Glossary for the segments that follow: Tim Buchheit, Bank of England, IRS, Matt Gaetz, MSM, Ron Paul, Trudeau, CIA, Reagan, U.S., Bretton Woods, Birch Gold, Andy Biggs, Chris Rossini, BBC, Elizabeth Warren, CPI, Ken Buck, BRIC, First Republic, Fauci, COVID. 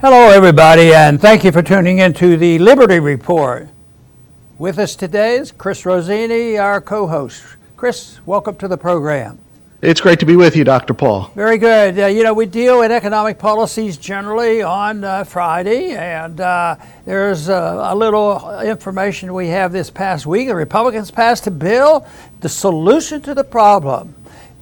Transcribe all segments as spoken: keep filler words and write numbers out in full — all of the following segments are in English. Hello, everybody, and thank you for tuning in to the Liberty Report. With us today is Chris Rossini, our co-host. Chris, welcome to the program. It's great to be with you, Doctor Paul. Very good. Uh, you know, we deal in economic policies generally on uh, Friday, and uh, there's uh, a little information we have this past week. The Republicans passed a bill, the solution to the problem.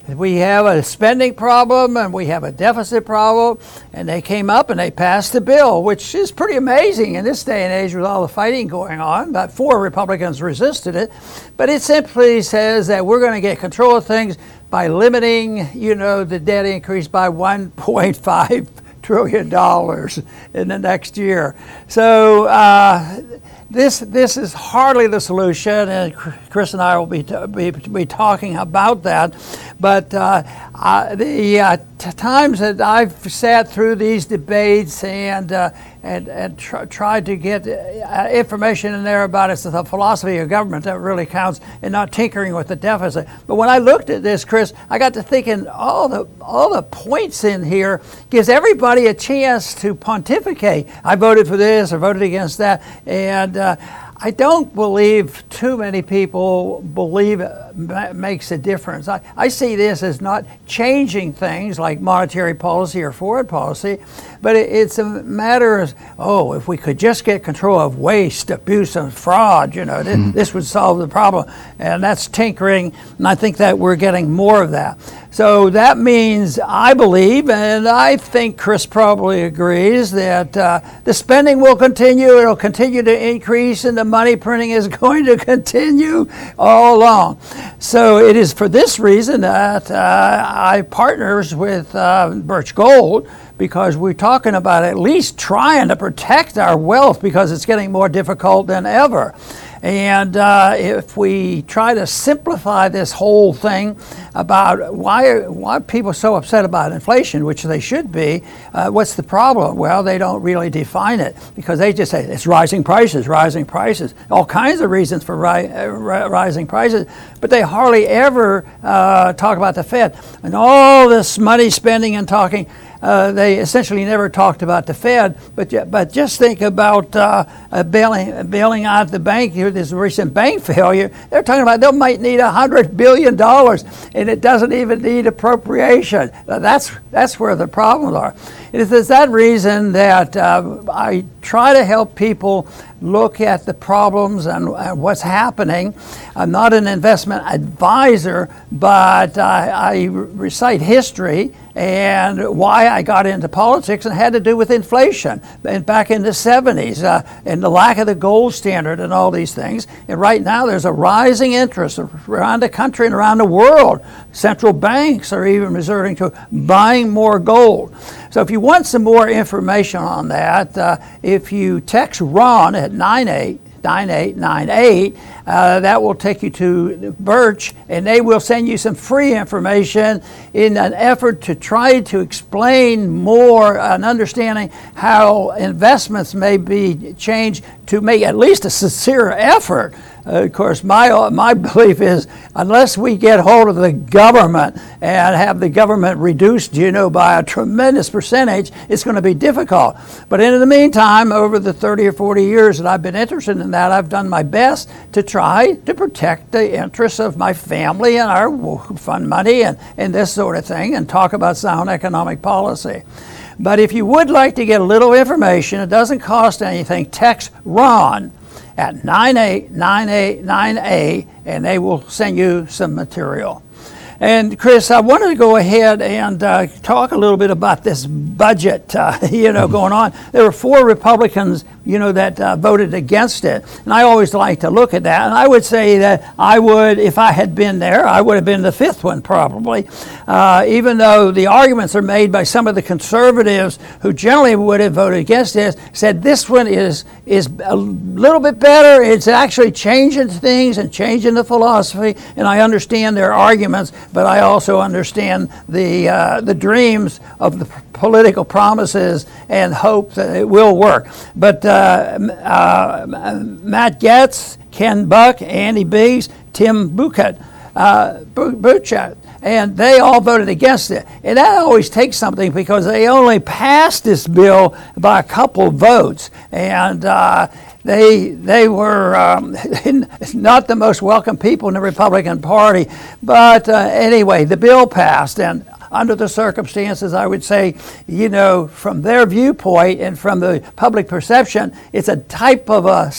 We have a spending problem and we have a deficit problem, and they came up and they passed the bill, which is pretty amazing in this day and age with all the fighting going on. About four Republicans resisted it, but it simply says that we're going to get control of things by limiting, you know, the debt increase by one point five trillion dollars in the next year. So uh, This this is hardly the solution, and Chris and I will be t- be, be talking about that. But uh, uh, the uh, t- times that I've sat through these debates and uh, and and tr- tried to get uh, information in there about it's the philosophy of government that really counts, and not tinkering with the deficit. But when I looked at this, Chris, I got to thinking all the all the points in here gives everybody a chance to pontificate. I voted for this, I voted against that, and Uh, I don't believe too many people believe it ma- makes a difference. I, I see this as not changing things like monetary policy or foreign policy, but it, it's a matter of, oh, if we could just get control of waste, abuse, and fraud, you know, th- mm-hmm. this would solve the problem. And that's tinkering, and I think that we're getting more of that. So that means I believe, and I think Chris probably agrees, that uh, the spending will continue. It'll continue to increase, and the money printing is going to continue all along. So it is for this reason that uh, I partners with uh, Birch Gold, because we're talking about at least trying to protect our wealth, because it's getting more difficult than ever. And uh, if we try to simplify this whole thing about why why people are so upset about inflation, which they should be, uh, what's the problem? Well, they don't really define it, because they just say it's rising prices, rising prices, all kinds of reasons for ri- ri- rising prices, but they hardly ever uh, talk about the Fed. And all this money spending and talking, Uh, they essentially never talked about the Fed, but but just think about uh, bailing bailing out the bank. Here, this recent bank failure, they're talking about they might need a hundred billion dollars, and it doesn't even need appropriation. Now, that's that's where the problems are. It is that reason that uh, I try to help people look at the problems and, and what's happening. I'm not an investment advisor, but I, I recite history and why I got into politics, and had to do with inflation and back in the seventies uh, and the lack of the gold standard and all these things. And right now there's a rising interest around the country and around the world. Central banks are even resorting to buying more gold. So if you want some more information on that, uh, if you text Ron at nine eight nine eight nine eight, uh, that will take you to Birch, and they will send you some free information in an effort to try to explain more and understanding how investments may be changed to make at least a sincere effort. Uh, of course, my uh, my belief is, unless we get hold of the government and have the government reduced, you know, by a tremendous percentage, it's going to be difficult. But in the meantime, over the thirty or forty years that I've been interested in that, I've done my best to try to protect the interests of my family and our fund money and, and this sort of thing, and talk about sound economic policy. But if you would like to get a little information, it doesn't cost anything, text Ron at nine eight nine eight nine eight, and they will send you some material. And Chris, I wanted to go ahead and uh, talk a little bit about this budget, uh, you know, going on. There were four Republicans, you know, that uh, voted against it. And I always like to look at that. And I would say that I would, if I had been there, I would have been the fifth one probably, uh, even though the arguments are made by some of the conservatives who generally would have voted against this, said this one is, is a little bit better. It's actually changing things and changing the philosophy. And I understand their arguments, but I also understand the uh, the dreams of the p- political promises and hope that it will work. But uh, uh, Matt Gaetz, Ken Buck, Andy Biggs, Tim Buchheit, uh, Buchheit, and they all voted against it. And that always takes something, because they only passed this bill by a couple votes, and uh, they they were um, not the most welcome people in the Republican Party. But uh, anyway, the bill passed, and under the circumstances, I would say, you know, from their viewpoint and from the public perception, it's a type of a,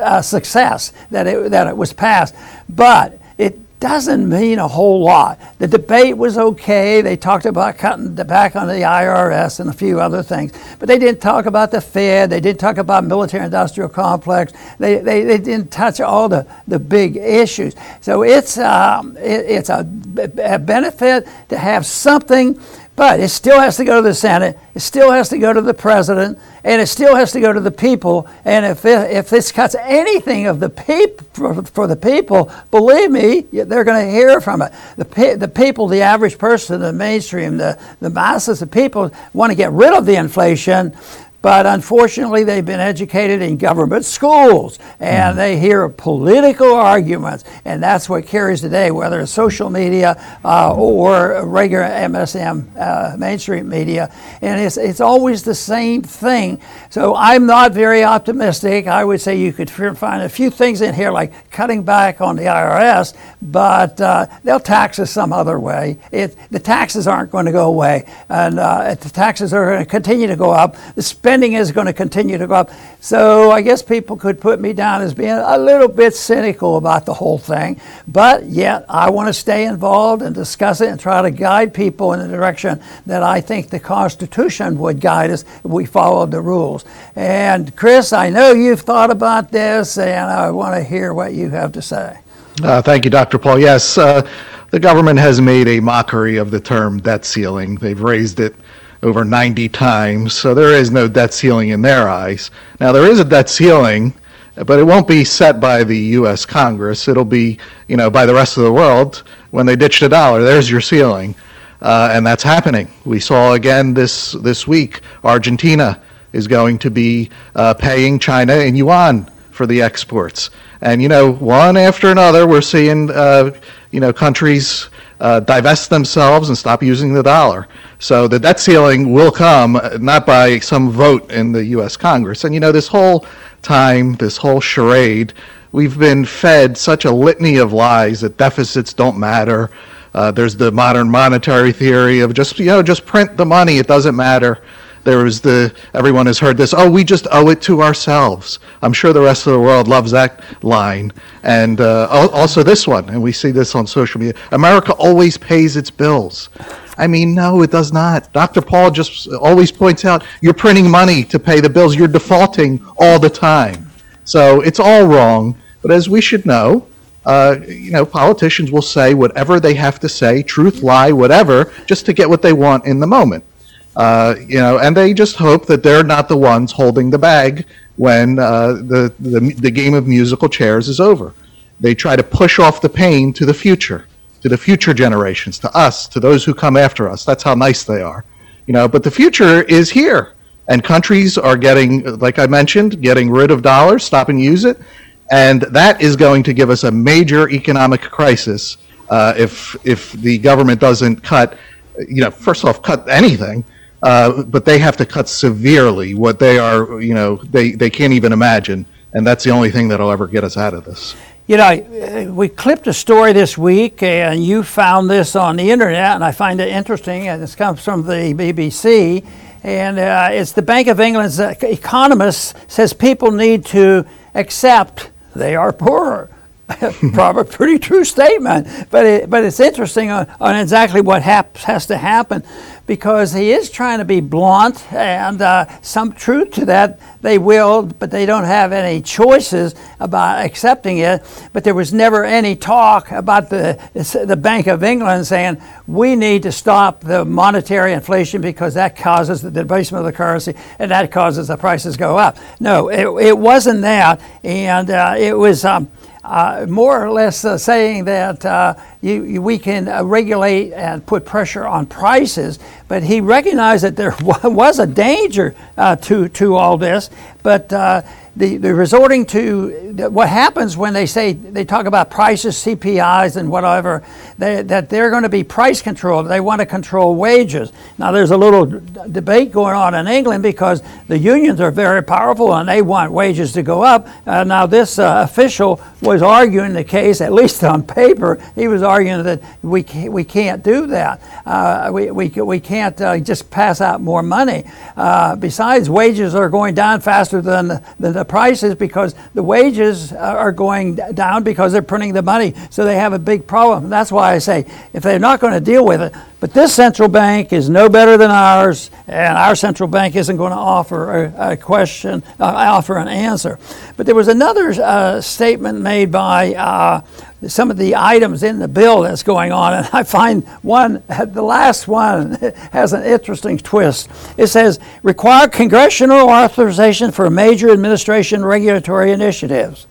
a success that it, that it was passed. But it doesn't mean a whole lot. The debate was okay. They talked about cutting the back on the I R S and a few other things, but they didn't talk about the Fed. They didn't talk about military-industrial complex. They, they they didn't touch all the, the big issues. So it's um, it, it's a, a benefit to have something, but it still has to go to the Senate. It still has to go to the president, and it still has to go to the people. And if it, if this cuts anything of the people for, for the people, believe me, they're going to hear from it. The pe- the people, the average person, the mainstream, the, the masses of people want to get rid of the inflation. But unfortunately, they've been educated in government schools, and they hear political arguments, and that's what carries today, whether it's social media uh, or regular M S M uh, mainstream media, and it's it's always the same thing. So I'm not very optimistic. I would say you could find a few things in here, like cutting back on the I R S, but uh, they'll tax us some other way. It, the taxes aren't going to go away, and uh, the taxes are going to continue to go up. The spending is going to continue to go up. So I guess people could put me down as being a little bit cynical about the whole thing, but yet I want to stay involved and discuss it and try to guide people in the direction that I think the Constitution would guide us if we followed the rules. And Chris, I know you've thought about this, and I want to hear what you have to say. Uh, thank you, Doctor Paul. Yes, uh, the government has made a mockery of the term debt ceiling. They've raised it over ninety times, so there is no debt ceiling in their eyes. Now, there is a debt ceiling, but it won't be set by the U S Congress. It'll be, you know, by the rest of the world. When they ditch the dollar, there's your ceiling, uh, and that's happening. We saw again this this week. Argentina is going to be uh, paying China in yuan for the exports, and you know, one after another, we're seeing uh, you know countries Uh, divest themselves and stop using the dollar. So the debt ceiling will come, not by some vote in the U S Congress. And you know, this whole time, this whole charade, we've been fed such a litany of lies that deficits don't matter. Uh, there's the modern monetary theory of just, you know, just print the money, it doesn't matter. There is the, everyone has heard this, oh, we just owe it to ourselves. I'm sure the rest of the world loves that line. And uh, also this one, and we see this on social media, America always pays its bills. I mean, no, it does not. Doctor Paul just always points out, you're printing money to pay the bills. You're defaulting all the time. So it's all wrong. But as we should know, Uh, you know, politicians will say whatever they have to say, truth, lie, whatever, just to get what they want in the moment. Uh, you know, and they just hope that they're not the ones holding the bag when uh, the, the the game of musical chairs is over. They try to push off the pain to the future, to the future generations, to us, to those who come after us. That's how nice they are. You know, but the future is here, and countries are getting, like I mentioned, getting rid of dollars, stop and use it. And that is going to give us a major economic crisis uh, if if the government doesn't cut, you know, first off, cut anything, uh, but they have to cut severely what they are, you know, they, they can't even imagine. And that's the only thing that'll ever get us out of this. You know, we clipped a story this week, and you found this on the internet, and I find it interesting, and this comes from the B B C, and uh, it's the Bank of England's uh, economist says people need to accept they are poorer. Probably pretty true statement, but it, but it's interesting on, on exactly what hap- has to happen, because he is trying to be blunt, and uh, some truth to that. They will, but they don't have any choices about accepting it. But there was never any talk about the the Bank of England saying we need to stop the monetary inflation because that causes the debasement of the currency and that causes the prices go up. No, it, it wasn't that, and uh, it was um, Uh, more or less uh, saying that uh, you, you, we can uh, regulate and put pressure on prices, but he recognized that there was a danger uh, to to all this. But uh, the the resorting to what happens when they say they talk about prices, C P Is, and whatever, they, that they're going to be price controlled. They want to control wages. Now there's a little debate going on in England because the unions are very powerful and they want wages to go up. Uh, now this uh, official was arguing the case, at least on paper, he was arguing that we can't, we can't do that. Uh, we we we can't uh, just pass out more money. Uh, besides, wages are going down faster than the, than the prices because the wages are going down because they're printing the money. So they have a big problem. That's why I say if they're not going to deal with it. But this central bank is no better than ours, and our central bank isn't going to offer a, a question, uh, offer an answer. But there was another uh, statement made by uh, some of the items in the bill that's going on, and I find one, the last one, has an interesting twist. It says, require congressional authorization for major administration regulatory initiatives.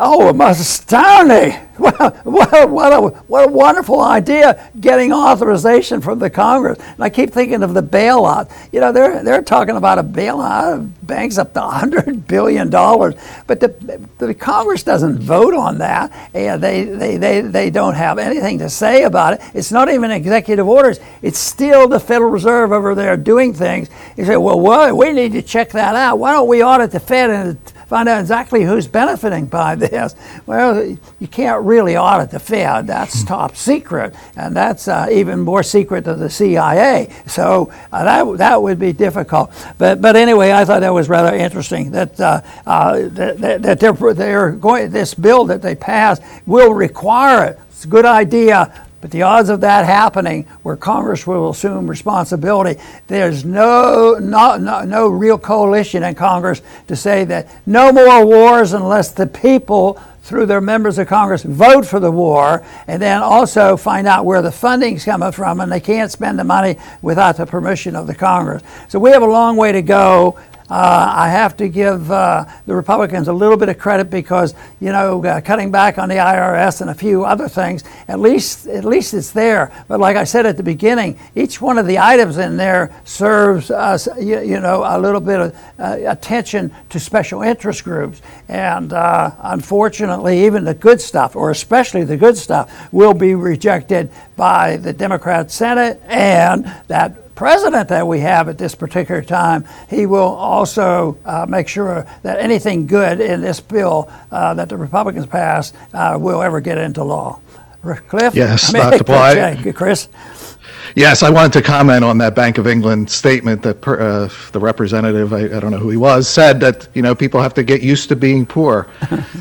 Oh, astounding! What a, what a, what a, what a wonderful idea, getting authorization from the Congress. And I keep thinking of the bailout. You know, they're they're talking about a bailout of banks up to one hundred billion dollars. But the, the Congress doesn't vote on that. And they, they, they, they don't have anything to say about it. It's not even executive orders. It's still the Federal Reserve over there doing things. You say, well, well, we need to check that out. Why don't we audit the Fed and find out exactly who's benefiting by this? Well, you can't really audit the Fed. That's top secret, and that's uh, even more secret than the C I A. So uh, that that would be difficult. But but anyway, I thought that was rather interesting that uh, uh, that, that they're they're going this bill that they passed will require it. It's a good idea. But the odds of that happening, where Congress will assume responsibility, there's no, no no no real coalition in Congress to say that no more wars unless the people, through their members of Congress, vote for the war, and then also find out where the funding's coming from, and they can't spend the money without the permission of the Congress. So we have a long way to go. Uh, I have to give uh, the Republicans a little bit of credit because, you know, uh, cutting back on the I R S and a few other things, at least at least it's there. But like I said at the beginning, each one of the items in there serves us, you, you know, a little bit of uh, attention to special interest groups. And uh, unfortunately, even the good stuff, or especially the good stuff, will be rejected by the Democrat Senate and that president that we have at this particular time. He will also uh, make sure that anything good in this bill uh, that the Republicans pass uh, will ever get into law. Cliff? Yes, I mean, Doctor Chris? Yes, I wanted to comment on that Bank of England statement that per, uh, the representative, I, I don't know who he was, said that, you know, people have to get used to being poor.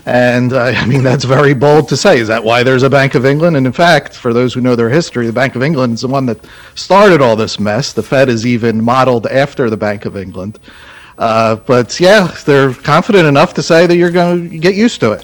And uh, I mean, that's very bold to say. Is that why there's a Bank of England? And in fact, for those who know their history, the Bank of England is the one that started all this mess. The Fed is even modeled after the Bank of England. Uh, but yeah, they're confident enough to say that you're going to get used to it.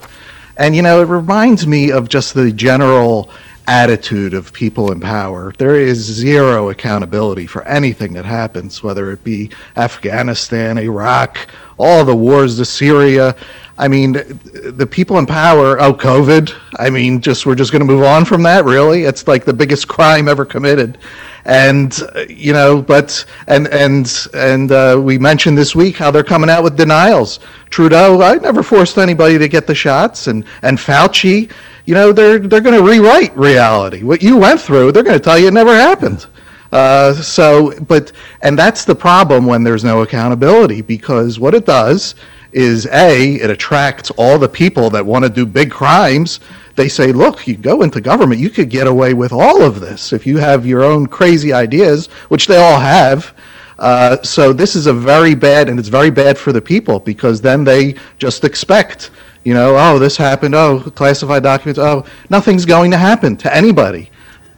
And, you know, it reminds me of just the general attitude of people in power. There is zero accountability for anything that happens, whether it be Afghanistan, Iraq, all the wars, the Syria. I mean, the people in power, oh, COVID. I mean, just we're just going to move on from that, really? It's like the biggest crime ever committed. And, you know, but, and, and, and uh, we mentioned this week how they're coming out with denials. Trudeau, I never forced anybody to get the shots, and, and Fauci, you know, they're, they're going to rewrite reality. What you went through, they're going to tell you it never happened. Uh, so, but, and that's the problem when there's no accountability, because what it does is, A, it attracts all the people that want to do big crimes. They say, look, you go into government, you could get away with all of this if you have your own crazy ideas, which they all have. Uh, so this is a very bad, and it's very bad for the people, because then they just expect, you know, oh, this happened, oh, classified documents, oh, nothing's going to happen to anybody.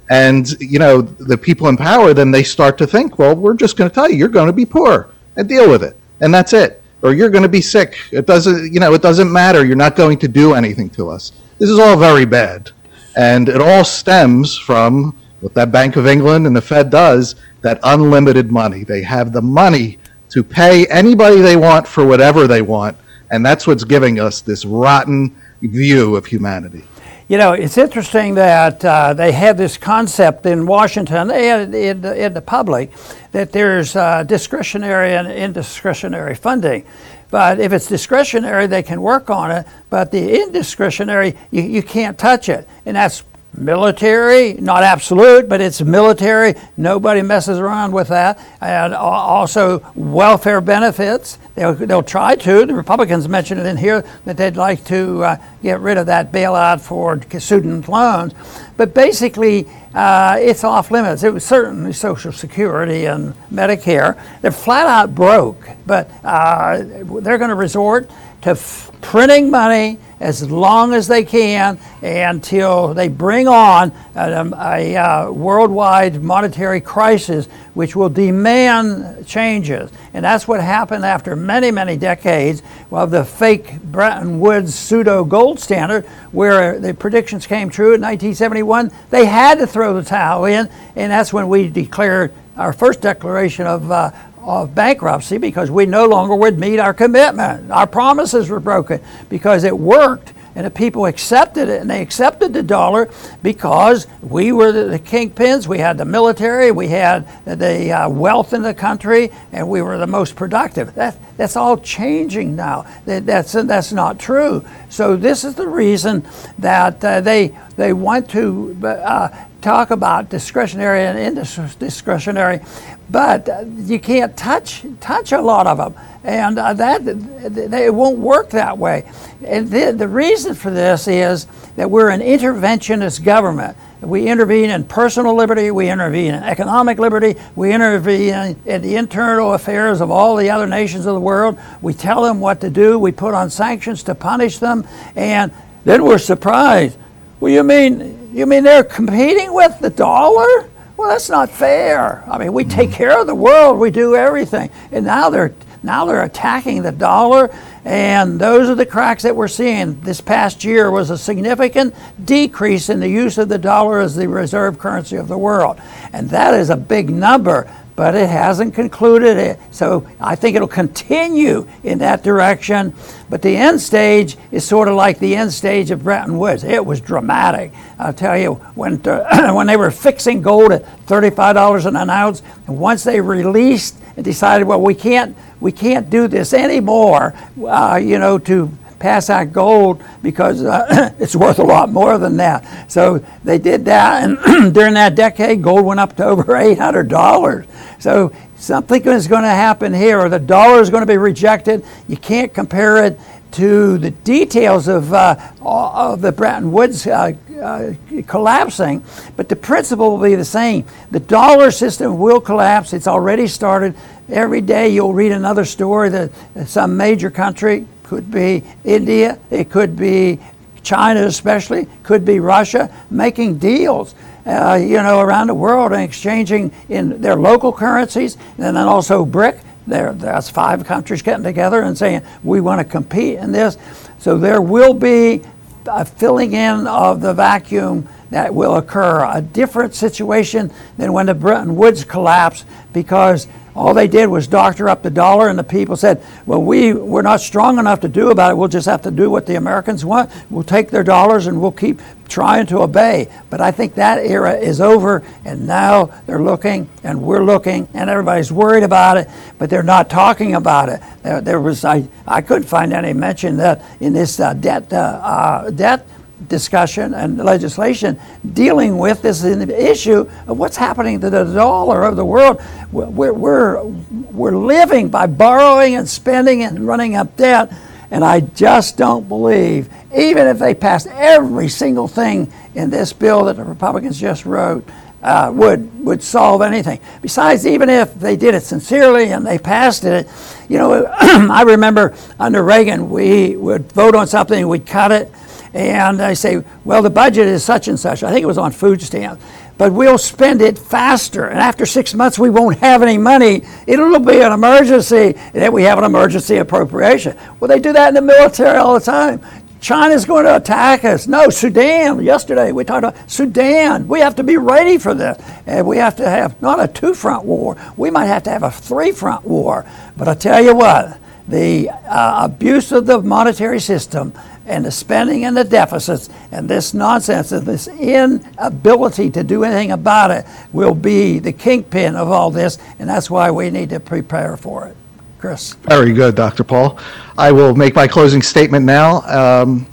And, you know, the people in power, then they start to think, well, we're just going to tell you, you're going to be poor and deal with it. And that's it. Or you're going to be sick. It doesn't, you know, it doesn't matter. You're not going to do anything to us. This is all very bad. And it all stems from what that Bank of England and the Fed does, that unlimited money. They have the money to pay anybody they want for whatever they want. And that's what's giving us this rotten view of humanity. You know, it's interesting that uh, they had this concept in Washington and in the, in the public that there's uh, discretionary and indiscretionary funding. But if it's discretionary, they can work on it. But the indiscretionary, you, you can't touch it. And that's military, not absolute, but it's military. Nobody messes around with that. And also welfare benefits. They'll, they'll try to. The Republicans mentioned it in here that they'd like to uh, get rid of that bailout for student loans. But basically, uh, it's off limits. It was certainly Social Security and Medicare. They're flat out broke, but uh, they're going to resort to f- printing money as long as they can until they bring on a, a, a worldwide monetary crisis, which will demand changes. And that's what happened after many, many decades of the fake Bretton Woods pseudo gold standard, where the predictions came true in nineteen seventy-one. They had to throw the towel in, and that's when we declared our first declaration of uh, of bankruptcy, because we no longer would meet our commitment. Our promises were broken because it worked, and the people accepted it, and they accepted the dollar because we were the, the kingpins. We had the military, we had the uh, wealth in the country, and we were the most productive. That, that's all changing now. That, that's that's not true. So this is the reason that uh, they they want to uh, talk about discretionary and indiscretionary, but you can't touch touch a lot of them, and uh, that they won't work that way. And the, the reason for this is that we're an interventionist government. We intervene in personal liberty, we intervene in economic liberty, we intervene in the internal affairs of all the other nations of the world. We tell them what to do, we put on sanctions to punish them, and then we're surprised. Well, you mean you mean they're competing with the dollar? Well, that's not fair. I mean, we take care of the world, we do everything, and now they're now they're attacking the dollar, and those are the cracks that we're seeing. This past year was a significant decrease in the use of the dollar as the reserve currency of the world, and that is a big number. But it hasn't concluded it. So I think it'll continue in that direction. But the end stage is sort of like the end stage of Bretton Woods. It was dramatic. I'll tell you, when when they were fixing gold at thirty-five dollars an ounce, and once they released and decided, well, we can't we can't do this anymore, uh, you know, to pass out gold, because uh, it's worth a lot more than that. So they did that, and during that decade, gold went up to over eight hundred dollars. So something is going to happen here, or the dollar is going to be rejected. You can't compare it to the details of uh, of the Bretton Woods uh, uh, collapsing, but the principle will be the same. The dollar system will collapse. It's already started. Every day you'll read another story that some major country, could be India, it could be China especially, could be Russia, making deals, uh, you know, around the world and exchanging in their local currencies, and then also BRIC. There, that's five countries getting together and saying, we want to compete in this. So there will be a filling in of the vacuum that will occur, a different situation than when the Bretton Woods collapsed, because all they did was doctor up the dollar, and the people said, well, we, we're not strong enough to do about it. We'll just have to do what the Americans want. We'll take their dollars, and we'll keep trying to obey. But I think that era is over, and now they're looking, and we're looking, and everybody's worried about it, but they're not talking about it. There, there was I, I couldn't find any mention that in this uh, debt uh, uh, debt discussion and legislation dealing with this issue of what's happening to the dollar of the world. We're, we're, we're living by borrowing and spending and running up debt, and I just don't believe, even if they passed every single thing in this bill that the Republicans just wrote, uh, would would solve anything. Besides, even if they did it sincerely and they passed it, you know, I remember under Reagan, we would vote on something, we'd cut it, and I say, well, the budget is such and such. I think it was on food stamps. But we'll spend it faster. And after six months, we won't have any money. It'll be an emergency. And then we have an emergency appropriation. Well, they do that in the military all the time. China's going to attack us. No, Sudan. Yesterday, we talked about Sudan. We have to be ready for this. And we have to have not a two-front war. We might have to have a three-front war. But I tell you what, the uh, abuse of the monetary system and the spending and the deficits and this nonsense and this inability to do anything about it will be the kingpin of all this, and that's why we need to prepare for it. Chris. Very good, Doctor Paul. I will make my closing statement now. Um,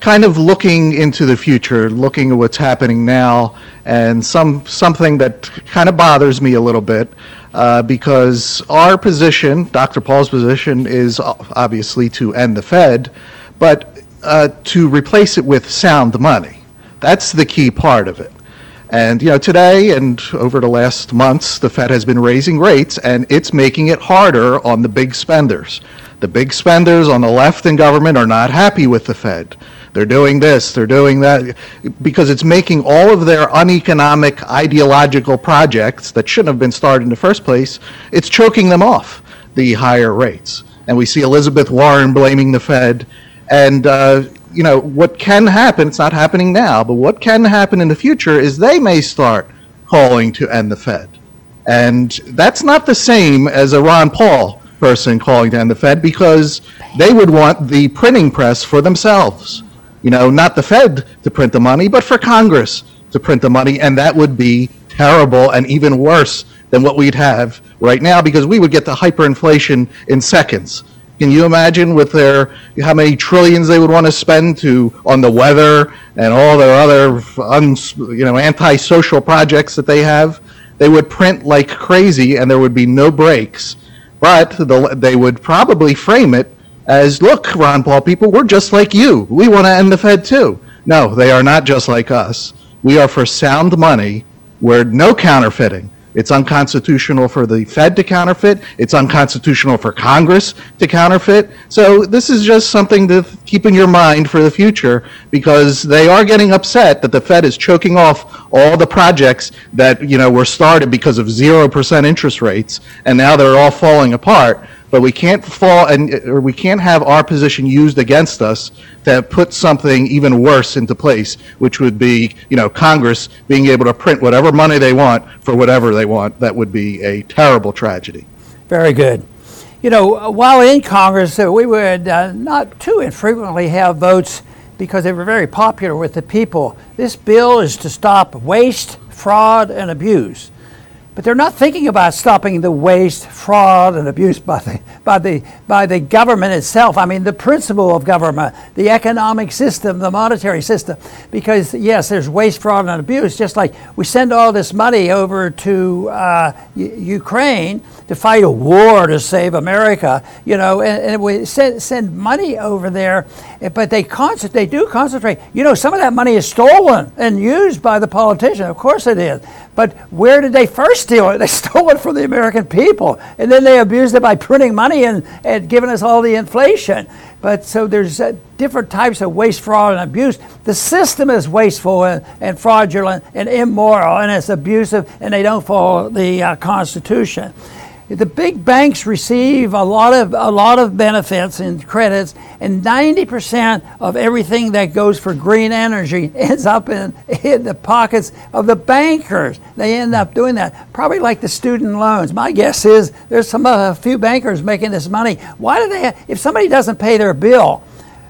kind of looking into the future, looking at what's happening now, and some something that kind of bothers me a little bit, uh, because our position, Doctor Paul's position, is obviously to end the Fed, but uh, to replace it with sound money. That's the key part of it. And, you know, today and over the last months, the Fed has been raising rates, and it's making it harder on the big spenders. The big spenders on the left in government are not happy with the Fed. They're doing this, they're doing that, because it's making all of their uneconomic ideological projects that shouldn't have been started in the first place, it's choking them off, the higher rates. And we see Elizabeth Warren blaming the Fed. And, uh, you know, what can happen, it's not happening now, but what can happen in the future is they may start calling to end the Fed. And that's not the same as a Ron Paul person calling to end the Fed, because they would want the printing press for themselves. You know, not the Fed to print the money, but for Congress to print the money. And that would be terrible and even worse than what we'd have right now, because we would get to hyperinflation in seconds. Can you imagine with their how many trillions they would want to spend to on the weather and all their other uns, you know anti-social projects that they have? They would print like crazy, and there would be no breaks. But the, they would probably frame it as, look, Ron Paul people, we're just like you. We want to end the Fed too. No, they are not just like us. We are for sound money. We're no counterfeiting. It's unconstitutional for the Fed to counterfeit. It's unconstitutional for Congress to counterfeit. So this is just something to keep in your mind for the future, because they are getting upset that the Fed is choking off all the projects that, you know, were started because of zero percent interest rates, and now they're all falling apart. But we can't fall and or we can't have our position used against us to put something even worse into place, which would be, you know, Congress being able to print whatever money they want for whatever they want. That would be a terrible tragedy. Very good. You know, while in Congress, uh, we would uh, not too infrequently have votes because they were very popular with the people. This bill is to stop waste, fraud, and abuse. But they're not thinking about stopping the waste, fraud, and abuse by the by the by the government itself. I mean, the principle of government, the economic system, the monetary system. Because yes, there's waste, fraud, and abuse. Just like we send all this money over to uh, U- Ukraine to fight a war to save America, you know, and, and we send send money over there, but they concent- they do concentrate. You know, some of that money is stolen and used by the politician. Of course it is. But where did they first steal it? They stole it from the American people, and then they abused it by printing money and, and giving us all the inflation. But so there's uh, different types of waste, fraud, and abuse. The system is wasteful and, and fraudulent and immoral, and it's abusive, and they don't follow the uh, Constitution. The big banks receive a lot of a lot of benefits and credits, and ninety percent of everything that goes for green energy ends up in, in the pockets of the bankers. They end up doing that, probably like the student loans. My guess is there's some uh, a few bankers making this money. Why do they? Have, if somebody doesn't pay their bill,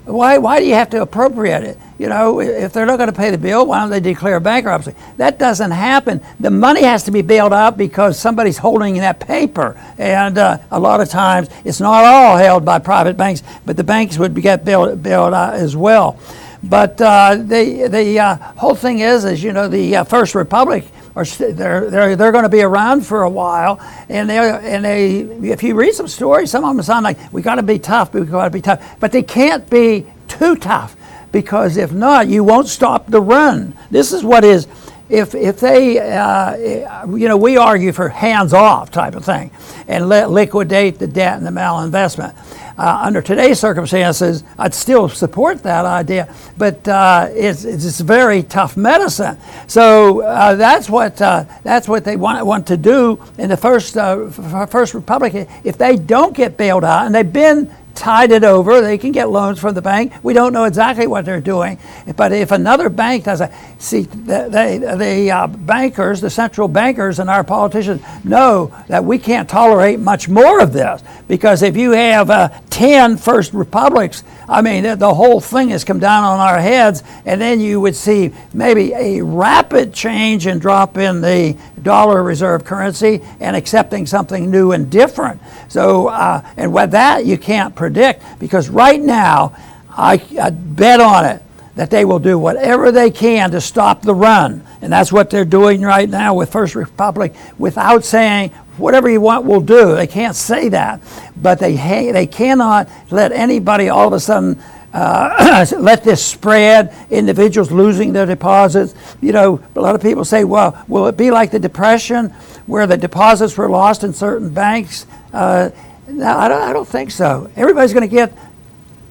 why why do you have to appropriate it? You know, if they're not going to pay the bill, why don't they declare bankruptcy? That doesn't happen. The money has to be bailed out because somebody's holding that paper. And uh, a lot of times, it's not all held by private banks, but the banks would get bailed, bailed out as well. But uh, the the uh, whole thing is, is you know, the uh, First Republic, are st- they're they're they're going to be around for a while, and they and they. If you read some stories, some of them sound like we got to be tough, we got to be tough, but they can't be too tough. Because if not, you won't stop the run. This is what is, if if they, uh, you know, we argue for hands-off type of thing and let liquidate the debt and the malinvestment. Uh, under today's circumstances, I'd still support that idea, but uh, it's it's very tough medicine. So uh, that's what uh, that's what they want want to do in the first uh, First Republic. If they don't get bailed out, and they've been tied it over, they can get loans from the bank. We don't know exactly what they're doing, but if another bank does it, see, the, they, the uh, bankers, the central bankers and our politicians know that we can't tolerate much more of this, because if you have uh, ten First Republics. I mean, the, the whole thing has come down on our heads, and then you would see maybe a rapid change and drop in the dollar reserve currency and accepting something new and different. So, uh, and with that, you can't predict, because right now, I, I bet on it that they will do whatever they can to stop the run. And that's what they're doing right now with First Republic, without saying whatever you want we'll do. They can't say that, but they ha- they cannot let anybody all of a sudden uh, let this spread, individuals losing their deposits. You know, a lot of people say, well, will it be like the Depression where the deposits were lost in certain banks? Uh, no, I don't, I don't think so. Everybody's going to get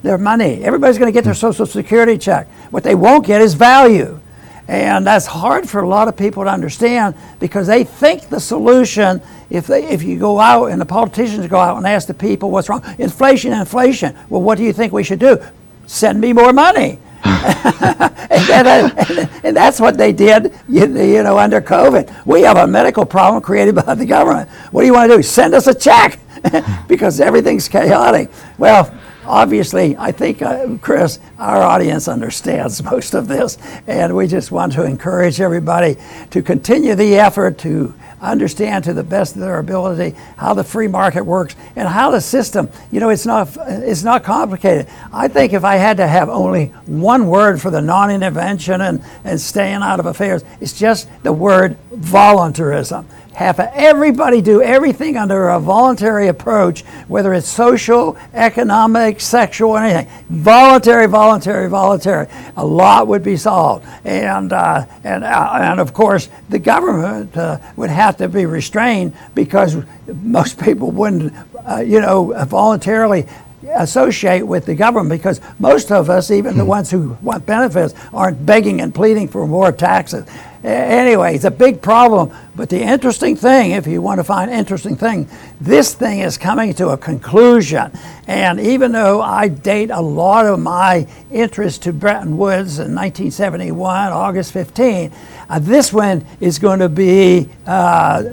their money. Everybody's going to get their Social Security check. What they won't get is value. And that's hard for a lot of people to understand, because they think the solution, if they, if you go out and the politicians go out and ask the people what's wrong, inflation, inflation. Well, what do you think we should do? Send me more money. and, that, and, and that's what they did, you, you know, under COVID. We have a medical problem created by the government. What do you want to do? Send us a check because everything's chaotic. Well, obviously, I think, uh, Chris, our audience understands most of this, and we just want to encourage everybody to continue the effort to understand to the best of their ability how the free market works and how the system, you know, it's not it's not complicated. I think if I had to have only one word for the non-intervention and, and staying out of affairs, it's just the word voluntarism. Have everybody do everything under a voluntary approach, whether it's social, economic, sexual, anything. Voluntary, voluntary, voluntary. A lot would be solved, and uh, and uh, and of course the government uh, would have to be restrained, because most people wouldn't, uh, you know, voluntarily associate with the government, because most of us, even mm-hmm. the ones who want benefits, aren't begging and pleading for more taxes. Anyway, it's a big problem, but the interesting thing, if you want to find interesting thing, this thing is coming to a conclusion. And even though I date a lot of my interest to Bretton Woods in nineteen seventy-one, August fifteenth, uh, this one is going to be uh,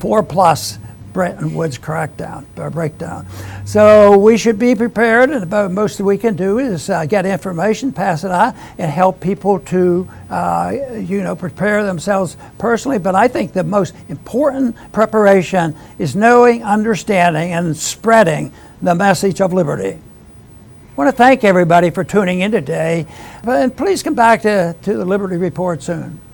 four plus Bretton Woods crackdown, or breakdown. So we should be prepared, and about most we can do is uh, get information, pass it on, and help people to, uh, you know, prepare themselves personally. But I think the most important preparation is knowing, understanding, and spreading the message of liberty. I want to thank everybody for tuning in today, and please come back to, to the Liberty Report soon.